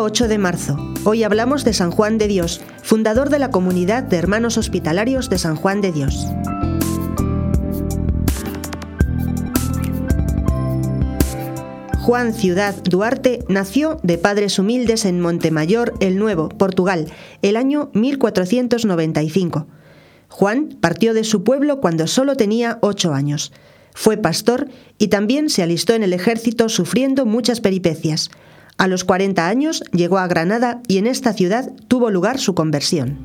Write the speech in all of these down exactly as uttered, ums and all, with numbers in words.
día ocho de marzo. Hoy hablamos de San Juan de Dios, fundador de la Comunidad de Hermanos Hospitalarios de San Juan de Dios. Juan Ciudad Duarte nació de padres humildes en Montemayor, el Nuevo, Portugal, el año mil cuatrocientos noventa y cinco. Juan partió de su pueblo cuando solo tenía ocho años. Fue pastor y también se alistó en el ejército sufriendo muchas peripecias. A los cuarenta años llegó a Granada y en esta ciudad tuvo lugar su conversión.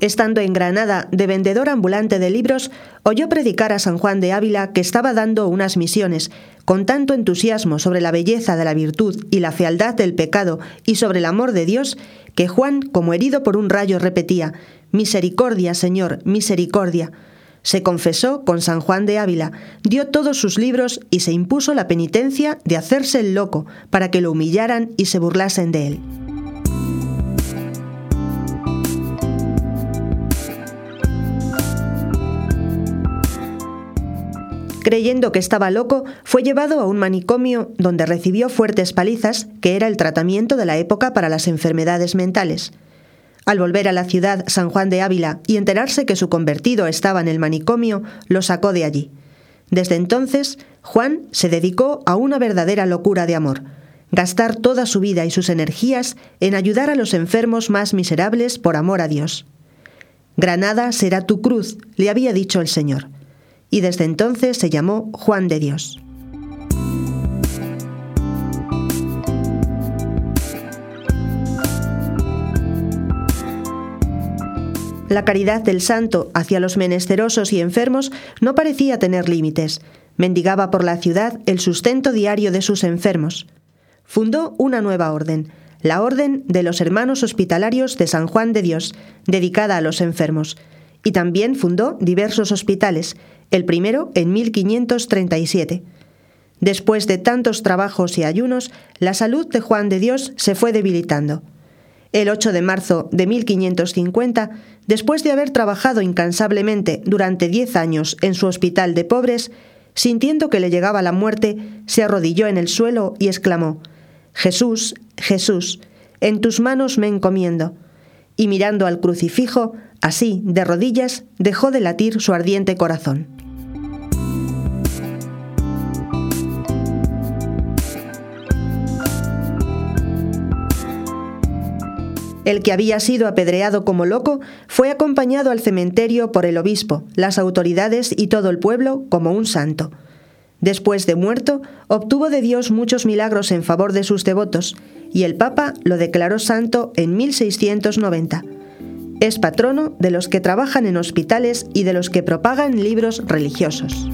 Estando en Granada de vendedor ambulante de libros, oyó predicar a San Juan de Ávila, que estaba dando unas misiones, con tanto entusiasmo sobre la belleza de la virtud y la fealdad del pecado y sobre el amor de Dios, que Juan, como herido por un rayo, repetía: «Misericordia, Señor, misericordia». Se confesó con San Juan de Ávila, dio todos sus libros y se impuso la penitencia de hacerse el loco para que lo humillaran y se burlasen de él. Creyendo que estaba loco, fue llevado a un manicomio donde recibió fuertes palizas, que era el tratamiento de la época para las enfermedades mentales. Al volver a la ciudad San Juan de Ávila y enterarse que su convertido estaba en el manicomio, lo sacó de allí. Desde entonces, Juan se dedicó a una verdadera locura de amor: gastar toda su vida y sus energías en ayudar a los enfermos más miserables por amor a Dios. «Granada será tu cruz», le había dicho el Señor. Y desde entonces se llamó Juan de Dios. La caridad del santo hacia los menesterosos y enfermos no parecía tener límites. Mendigaba por la ciudad el sustento diario de sus enfermos. Fundó una nueva orden, la Orden de los Hermanos Hospitalarios de San Juan de Dios, dedicada a los enfermos. Y también fundó diversos hospitales, el primero en mil quinientos treinta y siete. Después de tantos trabajos y ayunos, la salud de Juan de Dios se fue debilitando. El ocho de marzo de mil quinientos cincuenta, después de haber trabajado incansablemente durante diez años en su hospital de pobres, sintiendo que le llegaba la muerte, se arrodilló en el suelo y exclamó: «Jesús, Jesús, en tus manos me encomiendo». Y mirando al crucifijo, así, de rodillas, dejó de latir su ardiente corazón. El que había sido apedreado como loco fue acompañado al cementerio por el obispo, las autoridades y todo el pueblo como un santo. Después de muerto, obtuvo de Dios muchos milagros en favor de sus devotos y el Papa lo declaró santo en mil seiscientos noventa. Es patrono de los que trabajan en hospitales y de los que propagan libros religiosos.